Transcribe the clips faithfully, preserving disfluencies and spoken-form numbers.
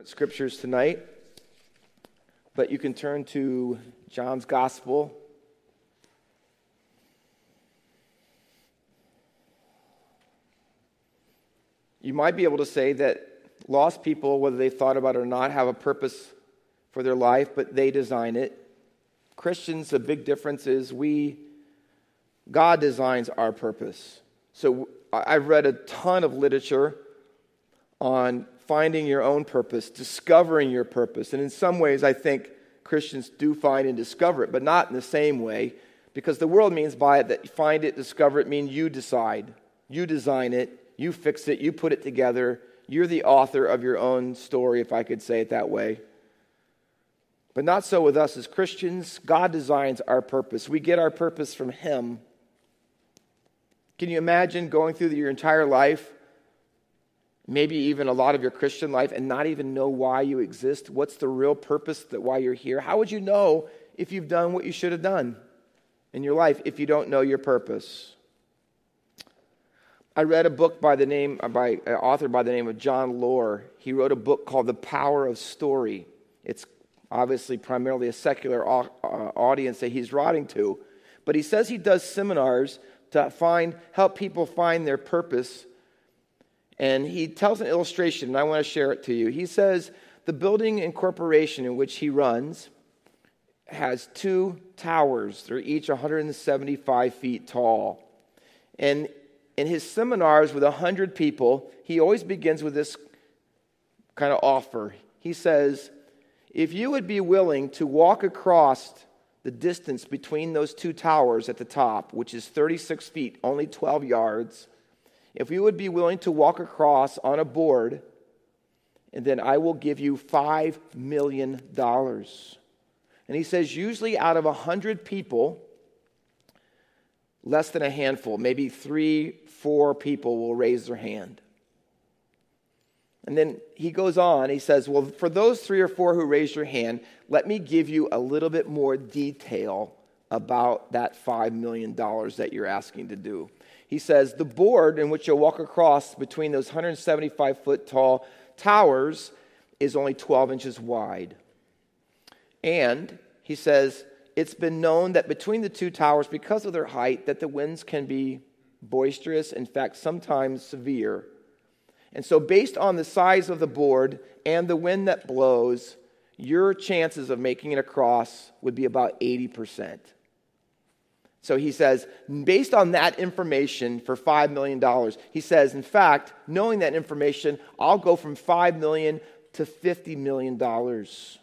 different scriptures tonight, but you can turn to John's Gospel. You might be able to say that lost people, whether they thought about it or not, have a purpose for their life, but they design it. Christians, the big difference is we, God designs our purpose. So I've read a ton of literature on finding your own purpose, discovering your purpose. And in some ways, I think Christians do find and discover it, but not in the same way, because the world means by it that you find it, discover it, mean you decide. You design it, you fix it, you put it together. You're the author of your own story, if I could say it that way. But not so with us as Christians. God designs our purpose. We get our purpose from Him. Can you imagine going through your entire life, maybe even a lot of your Christian life, and not even know why you exist? What's the real purpose that why you're here? How would you know if you've done what you should have done in your life if you don't know your purpose? I read a book by the name, by an author by the name of John Lohr. He wrote a book called The Power of Story. It's obviously primarily a secular audience that he's writing to, but he says he does seminars to find help people find their purpose. And he tells an illustration, and I want to share it to you. He says the building and corporation in which he runs has two towers. They're each one hundred seventy-five feet tall. And in his seminars with one hundred people, he always begins with this kind of offer. He says, if you would be willing to walk across the distance between those two towers at the top, which is thirty-six feet, only twelve yards, if you would be willing to walk across on a board, and then I will give you five million dollars. And he says, usually out of one hundred people, less than a handful, maybe three, four people will raise their hand. And then he goes on, he says, well, for those three or four who raised your hand, let me give you a little bit more detail about that five million dollars that you're asking to do. He says, the board in which you'll walk across between those one hundred seventy-five foot tall towers is only twelve inches wide. And he says, it's been known that between the two towers, because of their height, that the winds can be boisterous, in fact, sometimes severe. And so based on the size of the board and the wind that blows, your chances of making it across would be about eighty percent. So he says, based on that information for five million dollars, he says, in fact, knowing that information, I'll go from five million dollars to fifty million dollars.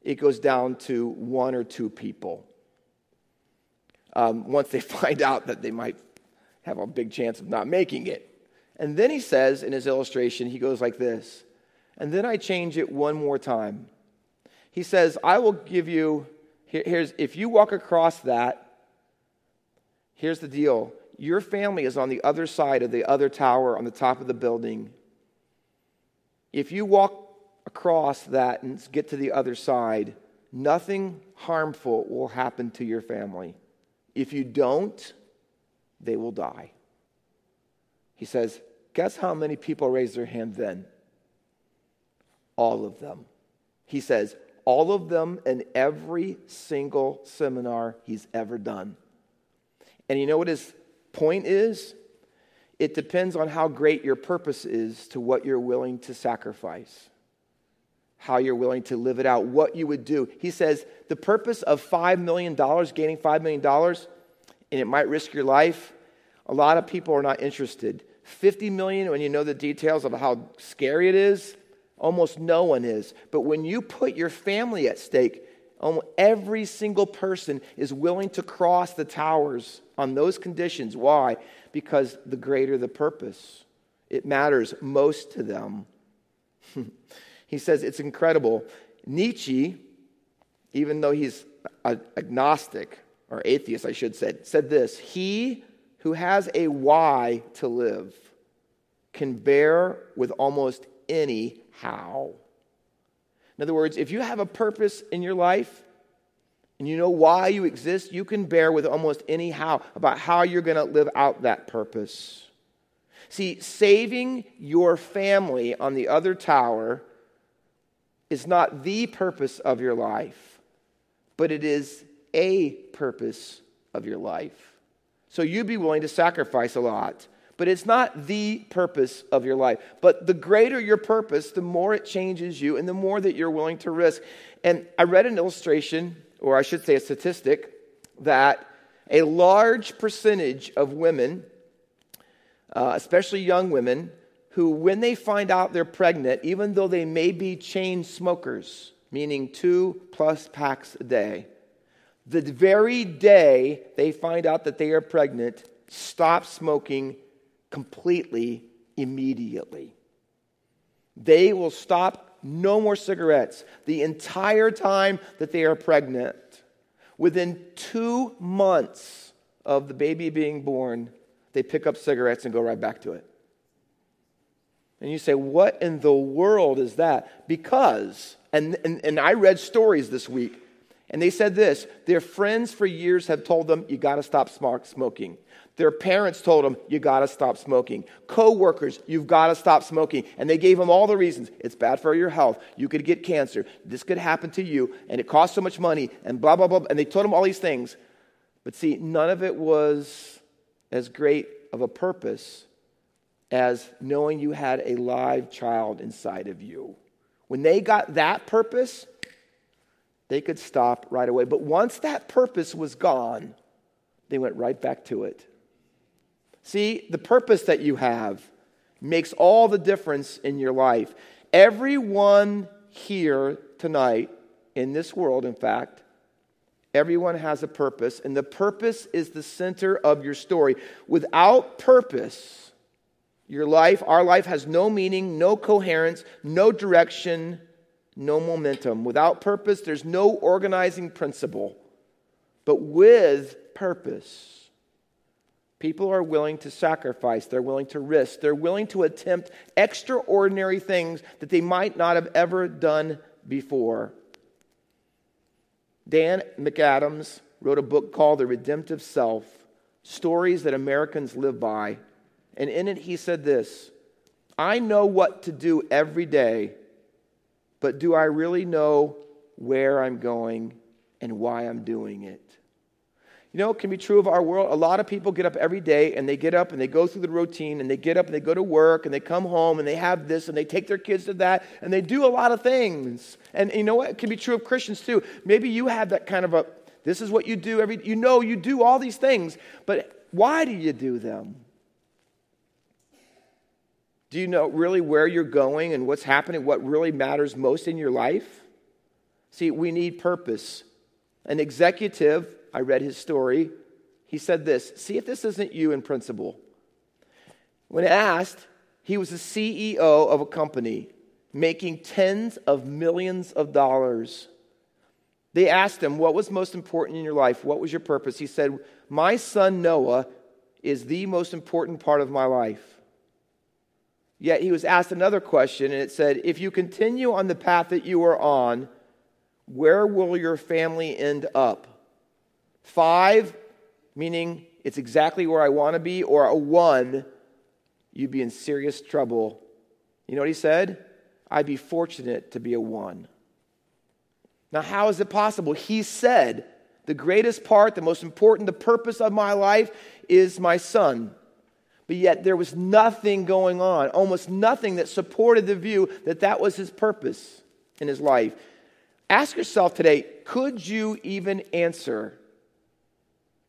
It goes down to one or two people um, once they find out that they might have a big chance of not making it. And then he says in his illustration, he goes like this, and then I change it one more time. He says, I will give you, here, here's if you walk across that, here's the deal. Your family is on the other side of the other tower on the top of the building. If you walk across that and get to the other side, nothing harmful will happen to your family. If you don't, they will die. He says, guess how many people raised their hand then? All of them. He says, all of them in every single seminar he's ever done. And you know what his point is? It depends on how great your purpose is to what you're willing to sacrifice, how you're willing to live it out, what you would do. He says, the purpose of five million dollars, gaining five million dollars, and it might risk your life, a lot of people are not interested. fifty million dollars, when you know the details of how scary it is, almost no one is. But when you put your family at stake, almost every single person is willing to cross the towers on those conditions. Why? Because the greater the purpose, it matters most to them. He says it's incredible. Nietzsche, even though he's agnostic, or atheist, I should say, said this, he who has a why to live can bear with almost any how. In other words, if you have a purpose in your life and you know why you exist, you can bear with almost any how about how you're going to live out that purpose. See, saving your family on the other tower is not the purpose of your life, but it is a purpose of your life. So you'd be willing to sacrifice a lot, but it's not the purpose of your life. But the greater your purpose, the more it changes you and the more that you're willing to risk. And I read an illustration, or I should say a statistic, that a large percentage of women, uh, especially young women, who when they find out they're pregnant, even though they may be chain smokers, meaning two plus packs a day, the very day they find out that they are pregnant, stop smoking completely, immediately. They will stop no more cigarettes the entire time that they are pregnant. Within two months of the baby being born, they pick up cigarettes and go right back to it. And you say, what in the world is that? Because, and, and, and I read stories this week, and they said this, their friends for years have told them, you got to stop smoking. Their parents told them, you got to stop smoking. Co-workers, you've got to stop smoking. And they gave them all the reasons. It's bad for your health. You could get cancer. This could happen to you. And it costs so much money. And blah, blah, blah. And they told them all these things. But see, none of it was as great of a purpose as knowing you had a live child inside of you. When they got that purpose, they could stop right away. But once that purpose was gone, they went right back to it. See, the purpose that you have makes all the difference in your life. Everyone here tonight, in this world, in fact, everyone has a purpose. And the purpose is the center of your story. Without purpose, your life, our life has no meaning, no coherence, no direction, no momentum. Without purpose, there's no organizing principle. But with purpose, people are willing to sacrifice. They're willing to risk. They're willing to attempt extraordinary things that they might not have ever done before. Dan McAdams wrote a book called The Redemptive Self, Stories That Americans Live By. And in it, he said this, I know what to do every day, but do I really know where I'm going and why I'm doing it? You know, it can be true of our world. A lot of people get up every day and they get up and they go through the routine and they get up and they go to work and they come home and they have this and they take their kids to that and they do a lot of things. And you know what? It can be true of Christians too. Maybe you have that kind of a, this is what you do every, you know, you do all these things, but why do you do them? Do you know really where you're going and what's happening, what really matters most in your life? See, we need purpose. An executive, I read his story, he said this, see if this isn't you in principle. When asked, he was the C E O of a company making tens of millions of dollars. They asked him, what was most important in your life? What was your purpose? He said, my son Noah is the most important part of my life. Yet he was asked another question, and it said, if you continue on the path that you are on, where will your family end up? Five, meaning it's exactly where I want to be, or a one, you'd be in serious trouble. You know what he said? I'd be fortunate to be a one. Now, how is it possible? He said, the greatest part, the most important, the purpose of my life is my son. But yet there was nothing going on, almost nothing that supported the view that that was his purpose in his life. Ask yourself today, could you even answer?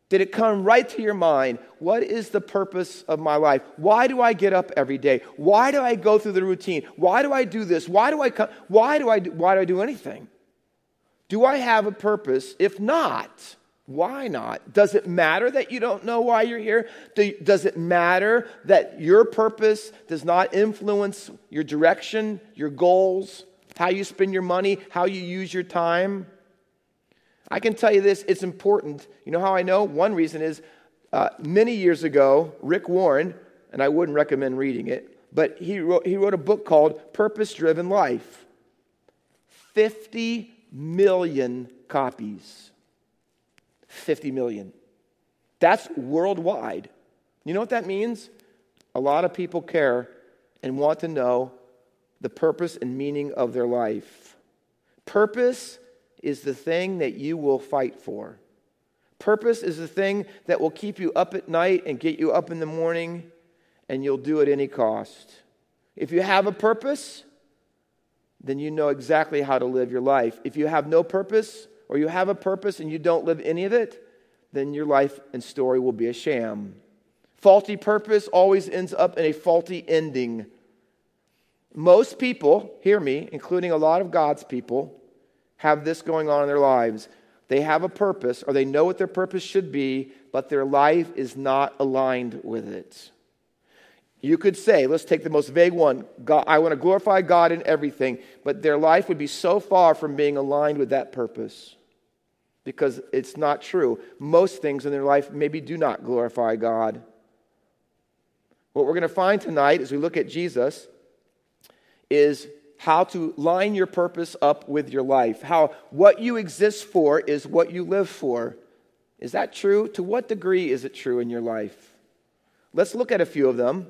Did it come right to your mind? What is the purpose of my life? Why do I get up every day? Why do I go through the routine? Why do I do this? Why do I come? Why do I do, why do I do anything? Do I have a purpose? If not, why not? Does it matter that you don't know why you're here? Do, does it matter that your purpose does not influence your direction, your goals, how you spend your money, how you use your time? I can tell you this, it's important. You know how I know? One reason is uh, many years ago, Rick Warren, and I wouldn't recommend reading it, but he wrote, he wrote a book called Purpose Driven Life. fifty million copies. fifty million. That's worldwide. You know what that means? A A lot of people care and want to know the purpose and meaning of their life. Purpose is the thing that you will fight for. Purpose is the thing that will keep you up at night and get you up in the morning, and you'll do at any cost. If you have a purpose, then you know exactly how to live your life. If you have no purpose, or you have a purpose and you don't live any of it, then your life and story will be a sham. Faulty purpose always ends up in a faulty ending. Most people, hear me, including a lot of God's people, have this going on in their lives. They have a purpose, or they know what their purpose should be, but their life is not aligned with it. You could say, let's take the most vague one, God, I want to glorify God in everything, but their life would be so far from being aligned with that purpose because it's not true. Most things in their life maybe do not glorify God. What we're going to find tonight as we look at Jesus is how to line your purpose up with your life. How what you exist for is what you live for. Is that true? To what degree is it true in your life? Let's look at a few of them.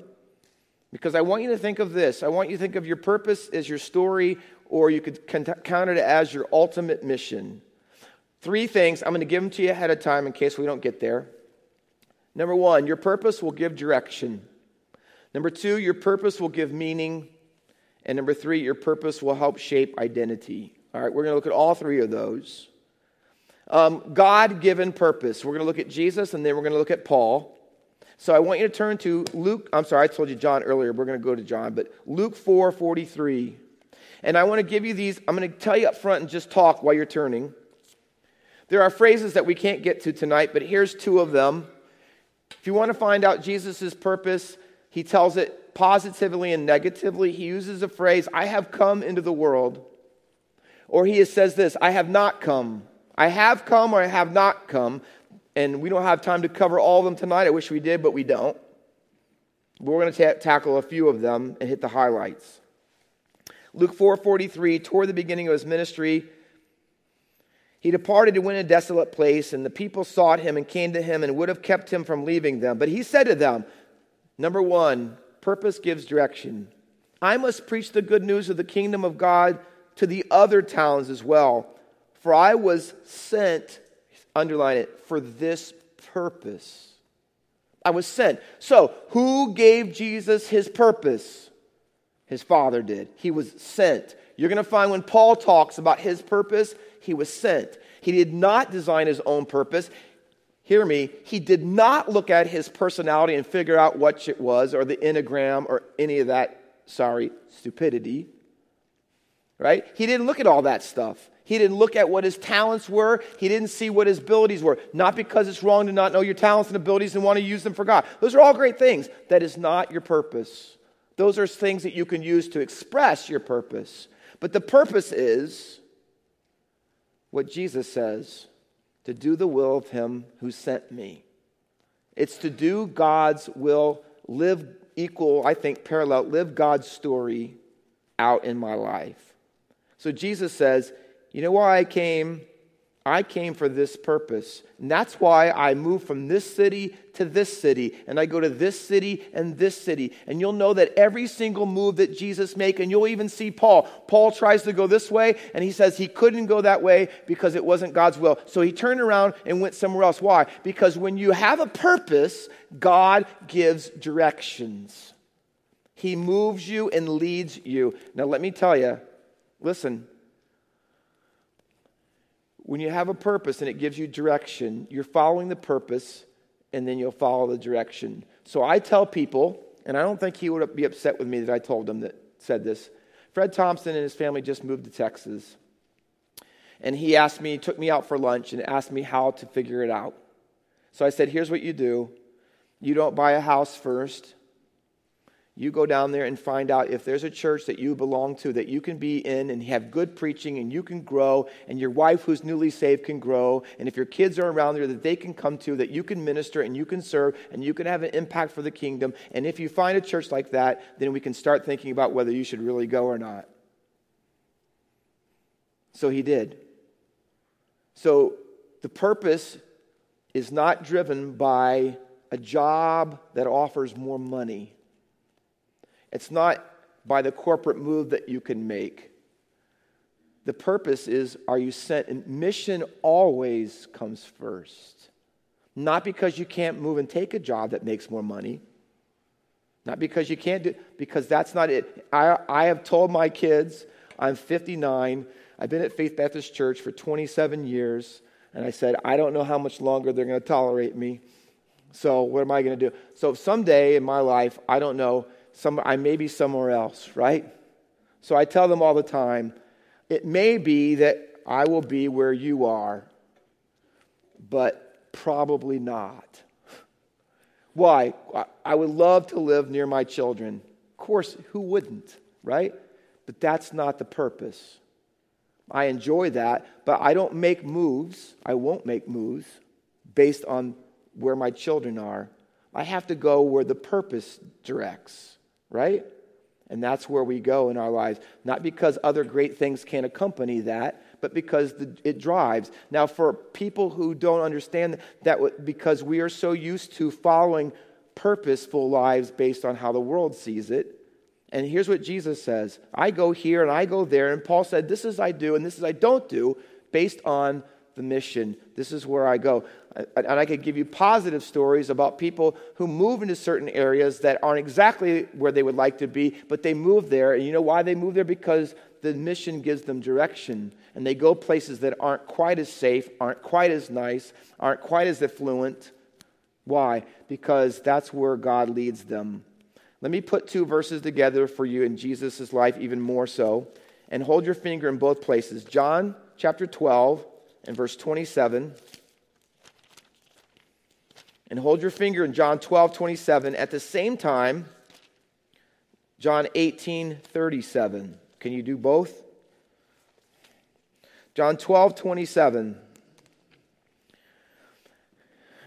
Because I want you to think of this. I want you to think of your purpose as your story, or you could count it as your ultimate mission. Three things. I'm going to give them to you ahead of time in case we don't get there. Number one, your purpose will give direction. Number two, your purpose will give meaning. And number three, your purpose will help shape identity. All right, we're going to look at all three of those. Um, God-given purpose. We're going to look at Jesus, and then we're going to look at Paul. So I want you to turn to Luke, I'm sorry, I told you John earlier, we're going to go to John, but Luke four forty-three. And I want to give you these, I'm going to tell you up front and just talk while you're turning. There are phrases that we can't get to tonight, but here's two of them. If you want to find out Jesus' purpose, he tells it positively and negatively. He uses the phrase, I have come into the world. Or he says this, I have not come. I have come or I have not come. And we don't have time to cover all of them tonight. I wish we did, but we don't. We're going to ta- tackle a few of them and hit the highlights. Luke four forty-three, toward the beginning of his ministry, he departed and went to a desolate place, and the people sought him and came to him and would have kept him from leaving them. But he said to them, number one, purpose gives direction. I must preach the good news of the kingdom of God to the other towns as well, for I was sent, underline it, for this purpose. I was sent. So, who gave Jesus his purpose? His Father did. He was sent. You're going to find when Paul talks about his purpose, he was sent. He did not design his own purpose. Hear me. He did not look at his personality and figure out what it was, or the Enneagram, or any of that, sorry, stupidity. Right? He didn't look at all that stuff. He didn't look at what his talents were. He didn't see what his abilities were. Not because it's wrong to not know your talents and abilities and want to use them for God. Those are all great things. That is not your purpose. Those are things that you can use to express your purpose. But the purpose is what Jesus says, to do the will of him who sent me. It's to do God's will, live equal, I think, parallel, live God's story out in my life. So Jesus says, you know why I came? I came for this purpose. And that's why I moved from this city to this city. And I go to this city and this city. And you'll know that every single move that Jesus makes, and you'll even see Paul. Paul tries to go this way, and he says he couldn't go that way because it wasn't God's will. So he turned around and went somewhere else. Why? Because when you have a purpose, God gives directions. He moves you and leads you. Now let me tell you, listen, when you have a purpose and it gives you direction, you're following the purpose, and then you'll follow the direction. So I tell people, and I don't think he would be upset with me that I told him that said this. Fred Thompson and his family just moved to Texas. And he asked me, took me out for lunch and asked me how to figure it out. So I said, here's what you do. You don't buy a house first. You go down there and find out if there's a church that you belong to that you can be in and have good preaching and you can grow and your wife who's newly saved can grow, and if your kids are around there that they can come to, that you can minister and you can serve and you can have an impact for the kingdom. And if you find a church like that, then we can start thinking about whether you should really go or not. So he did. So the purpose is not driven by a job that offers more money. It's not by the corporate move that you can make. The purpose is, are you sent? And mission always comes first. Not because you can't move and take a job that makes more money. Not because you can't do, because that's not it. I, I have told my kids, I'm fifty-nine, I've been at Faith Baptist Church for twenty-seven years, and I said, I don't know how much longer they're going to tolerate me, so what am I going to do? So someday in my life, I don't know, some, I may be somewhere else, right? So I tell them all the time, it may be that I will be where you are, but probably not. Why? I would love to live near my children. Of course, who wouldn't, right? But that's not the purpose. I enjoy that, but I don't make moves. I won't make moves based on where my children are. I have to go where the purpose directs, right? And that's where we go in our lives. Not because other great things can't accompany that, but because the, it drives. Now, for people who don't understand that, because we are so used to following purposeful lives based on how the world sees it, and here's what Jesus says, I go here and I go there, and Paul said, this is I do and this is I don't do, based on the mission. This is where I go. And I could give you positive stories about people who move into certain areas that aren't exactly where they would like to be, but they move there, and you know why they move there? Because the mission gives them direction, and they go places that aren't quite as safe, aren't quite as nice, aren't quite as affluent. Why? Because that's where God leads them. Let me put two verses together for you in Jesus' life even more so, and hold your finger in both places. John chapter twelve and verse twenty-seven, and hold your finger in John twelve twenty-seven. At the same time, John eighteen thirty-seven. Can you do both? John twelve twenty-seven.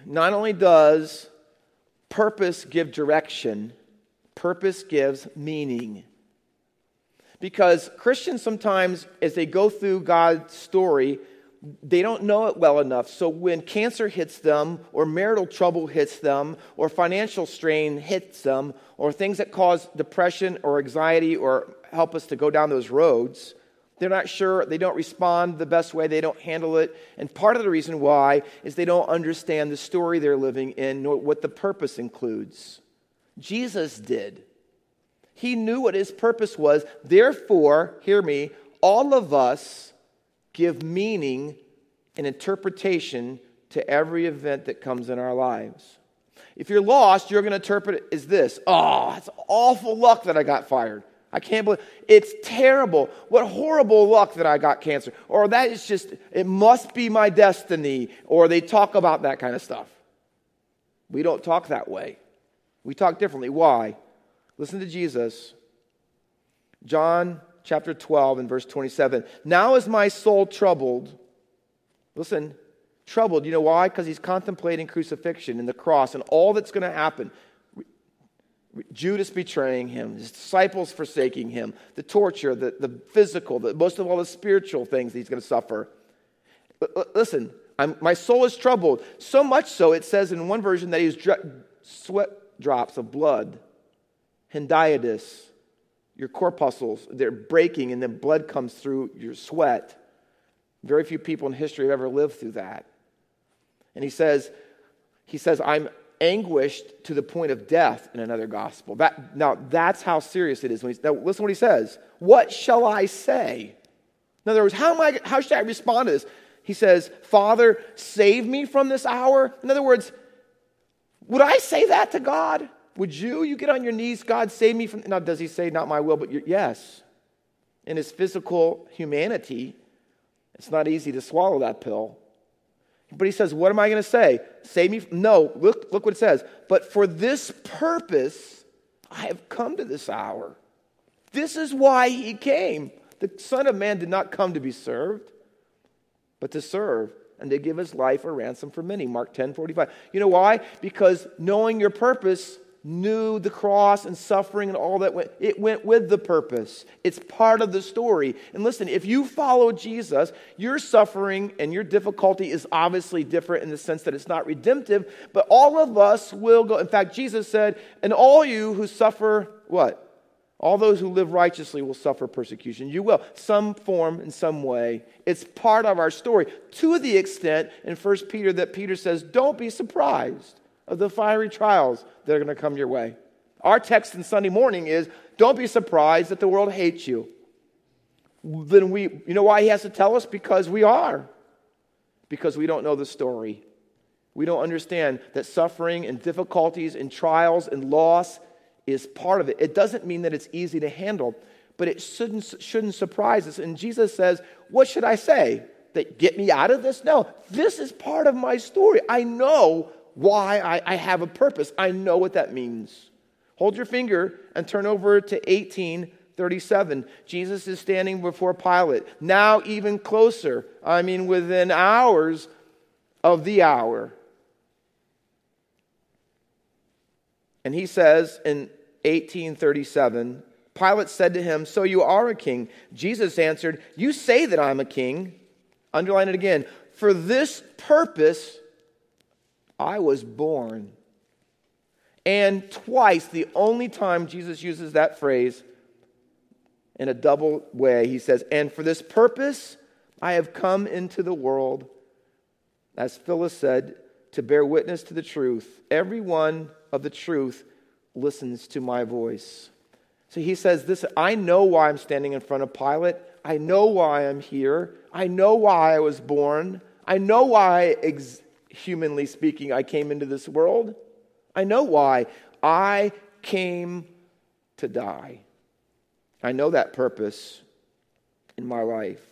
Not only does purpose give direction, purpose gives meaning. Because Christians sometimes, as they go through God's story, they don't know it well enough. So when cancer hits them, or marital trouble hits them, or financial strain hits them, or things that cause depression or anxiety or help us to go down those roads, they're not sure, they don't respond the best way, they don't handle it. And part of the reason why is they don't understand the story they're living in, nor what the purpose includes. Jesus did. He knew what his purpose was. Therefore, hear me, all of us give meaning and interpretation to every event that comes in our lives. If you're lost, you're going to interpret it as this. Oh, it's awful luck that I got fired. I can't believe it's terrible. What horrible luck that I got cancer. Or that is just, it must be my destiny. Or they talk about that kind of stuff. We don't talk that way. We talk differently. Why? Listen to Jesus. John chapter twelve and verse twenty-seven. Now is my soul troubled. Listen, troubled. You know why? Because he's contemplating crucifixion and the cross and all that's going to happen. Judas betraying him, his disciples forsaking him, the torture, the, the physical, the, most of all the spiritual things that he's going to suffer. L- listen, I'm, my soul is troubled. So much so, it says in one version that he's dr- sweat drops of blood, hendiadys, your corpuscles, they're breaking and the blood comes through your sweat. Very few people in history have ever lived through that. And he says, he says, I'm anguished to the point of death in another gospel. That, now, that's how serious it is. When he's, now, listen to what he says. What shall I say? In other words, how am I? How should I respond to this? He says, Father, save me from this hour. In other words, would I say that to God? Would you? You get on your knees, God, save me from... Now, does he say, not my will, but your... Yes. In his physical humanity, it's not easy to swallow that pill. But he says, what am I going to say? Save me from... No, look, look what it says. But for this purpose, I have come to this hour. This is why he came. The Son of Man did not come to be served, but to serve, and to give his life a ransom for many. Mark ten forty-five. You know why? Because knowing your purpose knew the cross and suffering and all that went, it went with the purpose. It's part of the story. And listen, if you follow Jesus, your suffering and your difficulty is obviously different in the sense that it's not redemptive, but all of us will go. In fact, Jesus said, and all you who suffer, what? All those who live righteously will suffer persecution. You will, some form in some way. It's part of our story to the extent in First Peter that Peter says, don't be surprised of the fiery trials that are going to come your way. Our text on Sunday morning is, don't be surprised that the world hates you. Then we, you know why he has to tell us? Because we are. Because we don't know the story. We don't understand that suffering and difficulties and trials and loss is part of it. It doesn't mean that it's easy to handle, but it shouldn't, shouldn't surprise us. And Jesus says, what should I say? That get me out of this? No, this is part of my story. I know why I, I have a purpose. I know what that means. Hold your finger and turn over to eighteen thirty-seven. Jesus is standing before Pilate. Now even closer. I mean, within hours of the hour. And he says in eighteen thirty-seven, Pilate said to him, so you are a king. Jesus answered, you say that I'm a king. Underline it again. For this purpose, I was born. And twice, the only time Jesus uses that phrase in a double way, he says, and for this purpose, I have come into the world, as Phyllis said, to bear witness to the truth. Everyone of the truth listens to my voice. So he says this, I know why I'm standing in front of Pilate. I know why I'm here. I know why I was born. I know why, ex- humanly speaking, I came into this world. I know why I came to die. I know that purpose in my life.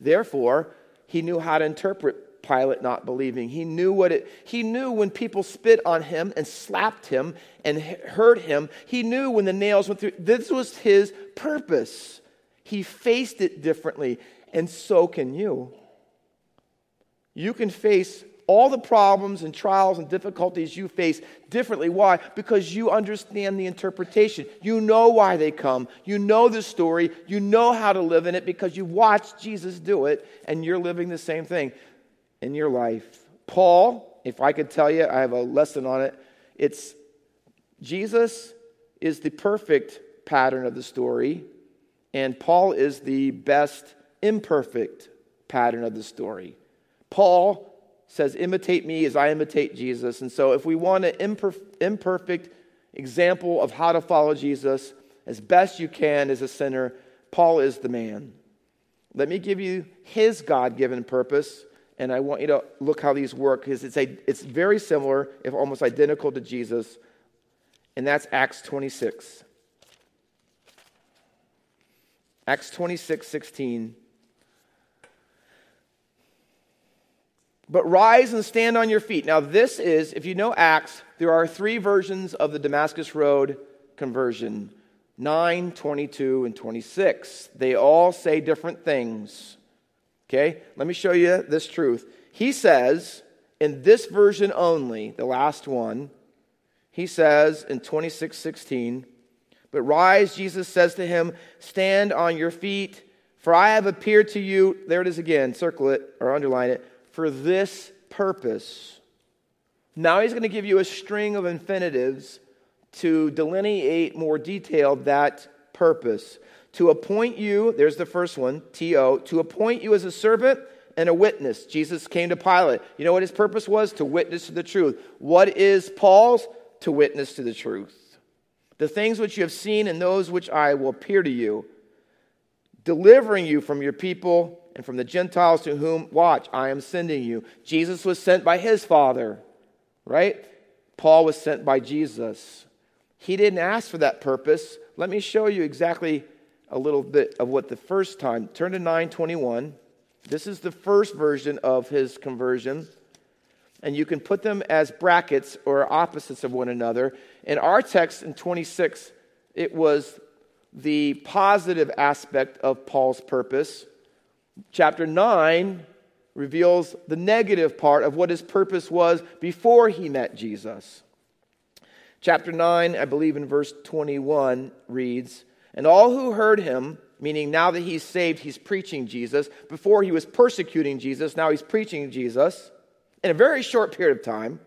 Therefore, he knew how to interpret Pilate not believing. He knew what it, he knew when people spit on him and slapped him and hurt him. He knew when the nails went through. This was his purpose. He faced it differently, and so can you. You can face all the problems and trials and difficulties you face differently. Why? Because you understand the interpretation. You know why they come. You know the story. You know how to live in it because you watched Jesus do it, and you're living the same thing in your life. Paul, if I could tell you, I have a lesson on it. It's Jesus is the perfect pattern of the story, and Paul is the best imperfect pattern of the story. Paul says, imitate me as I imitate Jesus. And so if we want an imperf- imperfect example of how to follow Jesus as best you can as a sinner, Paul is the man. Let me give you his God-given purpose, and I want you to look how these work, because it's, a, it's very similar, if almost identical to Jesus, and that's Acts twenty-six. Acts twenty-six sixteen. But rise and stand on your feet. Now this is, if you know Acts, there are three versions of the Damascus Road conversion. nine, twenty-two, and twenty-six. They all say different things. Okay? Let me show you this truth. He says, in this version only, the last one, he says in twenty-six sixteen, but rise, Jesus says to him, stand on your feet, for I have appeared to you, there it is again, circle it or underline it, for this purpose. Now he's going to give you a string of infinitives to delineate more detail that purpose. To appoint you, there's the first one, T O, to appoint you as a servant and a witness. Jesus came to Pilate. You know what his purpose was? To witness to the truth. What is Paul's? To witness to the truth. The things which you have seen and those which I will appear to you, delivering you from your people and from the Gentiles to whom, watch, I am sending you. Jesus was sent by his Father, right? Paul was sent by Jesus. He didn't ask for that purpose. Let me show you exactly a little bit of what the first time. Turn to nine twenty-one. This is the first version of his conversion. And you can put them as brackets or opposites of one another. In our text in twenty-six, it was the positive aspect of Paul's purpose. Chapter nine reveals the negative part of what his purpose was before he met Jesus. Chapter nine, I believe in verse twenty-one, reads, and all who heard him, meaning now that he's saved, he's preaching Jesus. Before he was persecuting Jesus, now he's preaching Jesus in a very short period of time.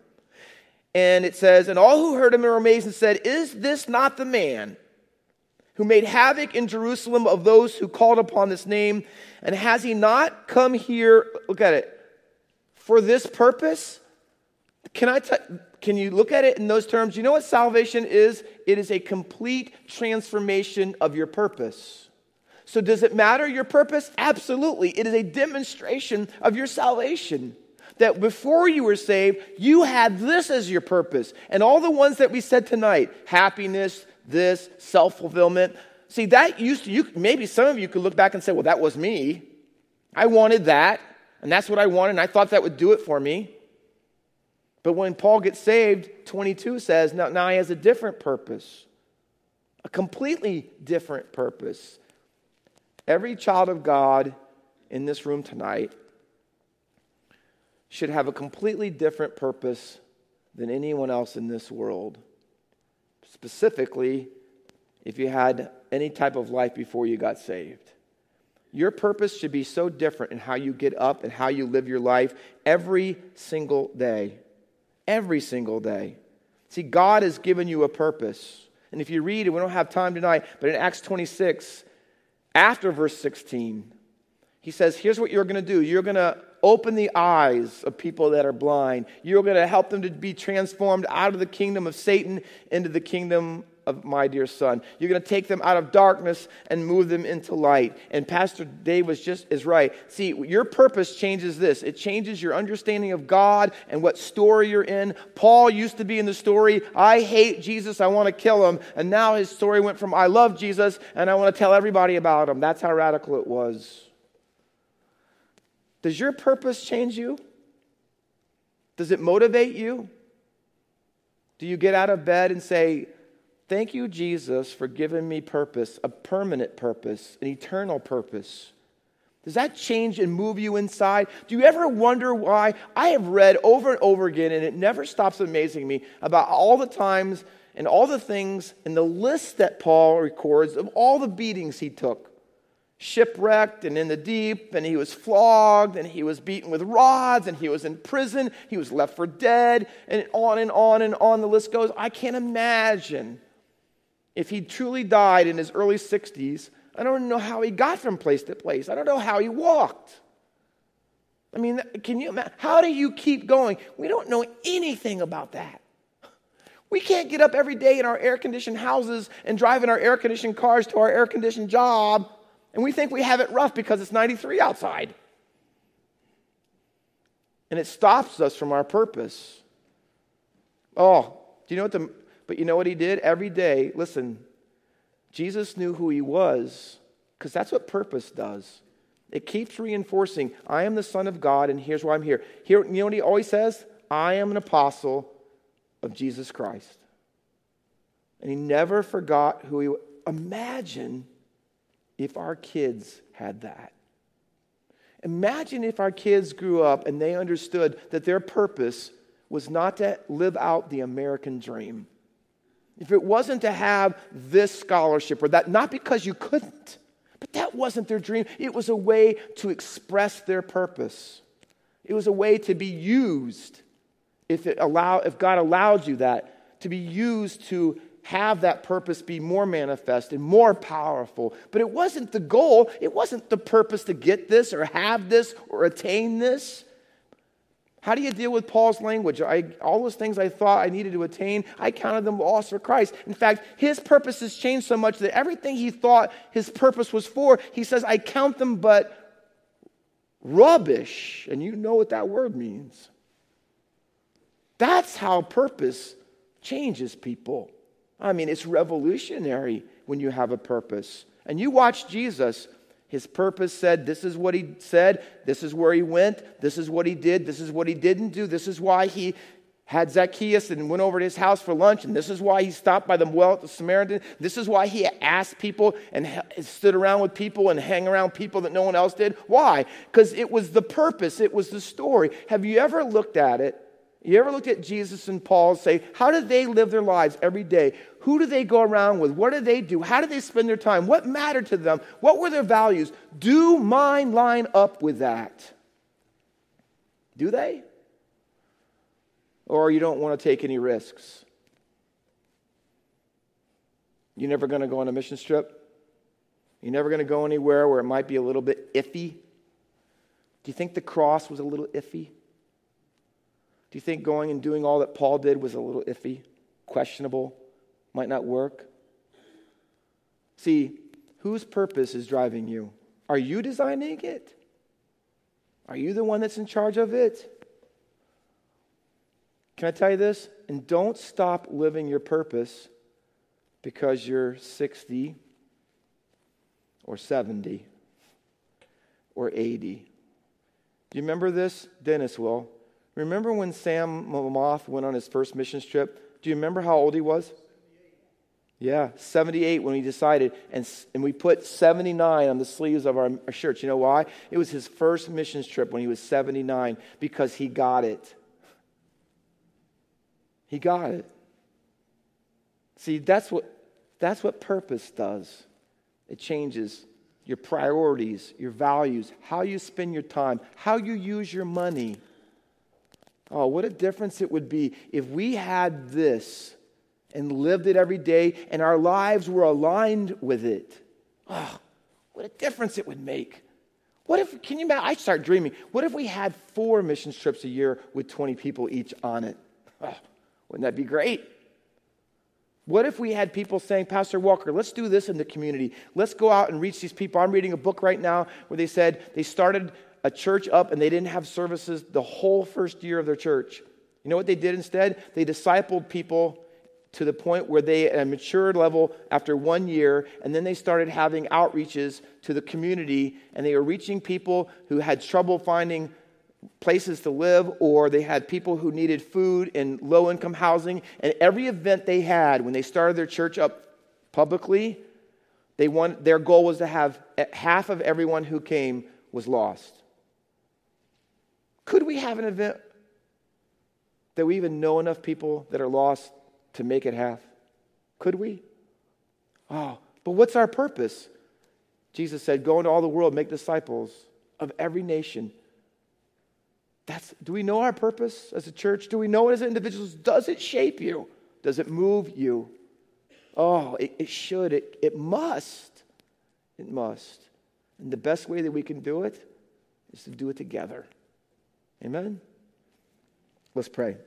And it says, and all who heard him were amazed and said, is this not the man who made havoc in Jerusalem of those who called upon this name. And has he not come here, look at it, for this purpose? Can I t- can you look at it in those terms? You know what salvation is? It is a complete transformation of your purpose. So does it matter your purpose? Absolutely. It is a demonstration of your salvation. That before you were saved, you had this as your purpose. And all the ones that we said tonight, happiness, this, self-fulfillment. See, that used to, you, maybe some of you could look back and say, well, that was me. I wanted that, and that's what I wanted, and I thought that would do it for me. But when Paul gets saved, twenty-two says, now, now he has a different purpose, a completely different purpose. Every child of God in this room tonight should have a completely different purpose than anyone else in this world. Specifically, if you had any type of life before you got saved. Your purpose should be so different in how you get up and how you live your life every single day. Every single day. See, God has given you a purpose. And if you read it, we don't have time tonight, but in Acts twenty-six, after verse sixteen, he says, here's what you're going to do. You're going to open the eyes of people that are blind. You're going to help them to be transformed out of the kingdom of Satan into the kingdom of my dear son. You're going to take them out of darkness and move them into light. And Pastor Dave was just is right. See, your purpose changes this. It changes your understanding of God and what story you're in. Paul used to be in the story, I hate Jesus, I want to kill him. And now his story went from I love Jesus and I want to tell everybody about him. That's how radical it was. Does your purpose change you? Does it motivate you? Do you get out of bed and say, thank you, Jesus, for giving me purpose, a permanent purpose, an eternal purpose? Does that change and move you inside? Do you ever wonder why? I have read over and over again, and it never stops amazing me, about all the times and all the things and the list that Paul records of all the beatings he took. Shipwrecked and in the deep, and he was flogged, and he was beaten with rods, and he was in prison, he was left for dead, and on and on and on the list goes. I can't imagine if he truly died in his early sixties. I don't know how he got from place to place. I don't know how he walked. I mean, can you imagine? How do you keep going? We don't know anything about that. We can't get up every day in our air-conditioned houses and drive in our air-conditioned cars to our air-conditioned job. And we think we have it rough because it's ninety-three outside. And it stops us from our purpose. Oh, do you know what the, but you know what he did? Every day, listen, Jesus knew who he was, because that's what purpose does. It keeps reinforcing, I am the Son of God, and here's why I'm here. Here, you know what he always says? I am an apostle of Jesus Christ. And he never forgot who he was. Imagine if our kids had that. Imagine if our kids grew up and they understood that their purpose was not to live out the American dream. If it wasn't to have this scholarship or that, not because you couldn't, but that wasn't their dream. It was a way to express their purpose. It was a way to be used, if it allow, if God allowed you that, to be used to have that purpose be more manifest and more powerful. But it wasn't the goal. It wasn't the purpose to get this or have this or attain this. How do you deal with Paul's language? I, all those things I thought I needed to attain, I counted them lost for Christ. In fact, his purpose has changed so much that everything he thought his purpose was for, he says, I count them but rubbish. And you know what that word means. That's how purpose changes people. I mean, it's revolutionary when you have a purpose. And you watch Jesus. His purpose said, this is what he said, this is where he went, this is what he did, this is what he didn't do, this is why he had Zacchaeus and went over to his house for lunch, and this is why he stopped by the well at the Samaritan, this is why he asked people and stood around with people and hang around people that no one else did. Why? Because it was the purpose, it was the story. Have you ever looked at it? You ever looked at Jesus and Paul and say, how do they live their lives every day? Who do they go around with? What do they do? How do they spend their time? What mattered to them? What were their values? Do mine line up with that? Do they? Or you don't want to take any risks? You're never going to go on a mission trip? You're never going to go anywhere where it might be a little bit iffy? Do you think the cross was a little iffy? Do you think going and doing all that Paul did was a little iffy, questionable, might not work? See, whose purpose is driving you? Are you designing it? Are you the one that's in charge of it? Can I tell you this? And don't stop living your purpose because you're sixty or seventy or eighty. Do you remember this? Dennis will. Remember when Sam Moth went on his first missions trip? Do you remember how old he was? Yeah, seventy-eight when he decided, and and we put seventy-nine on the sleeves of our, our shirts. You know why? It was his first missions trip when he was seventy-nine, because he got it. He got it. See, that's what that's what purpose does. It changes your priorities, your values, how you spend your time, how you use your money. Oh, what a difference it would be if we had this and lived it every day, and our lives were aligned with it. Oh, what a difference it would make. What if, can you imagine, I start dreaming, what if we had four missions trips a year with twenty people each on it? Oh, wouldn't that be great? What if we had people saying, Pastor Walker, let's do this in the community. Let's go out and reach these people. I'm reading a book right now where they said they started a church up and they didn't have services the whole first year of their church. You know what they did instead? They discipled people to the point where they, at a mature level, after one year, and then they started having outreaches to the community, and they were reaching people who had trouble finding places to live, or they had people who needed food and low-income housing. And every event they had when they started their church up publicly, they wanted, their goal was to have half of everyone who came was lost. Could we have an event that we even know enough people that are lost to make it half? Could we? Oh, but what's our purpose? Jesus said, go into all the world, make disciples of every nation. That's, do we know our purpose as a church? Do we know it as individuals? Does it shape you? Does it move you? Oh, it, it should. It, it must. It must. And the best way that we can do it is to do it together. Amen? Let's pray.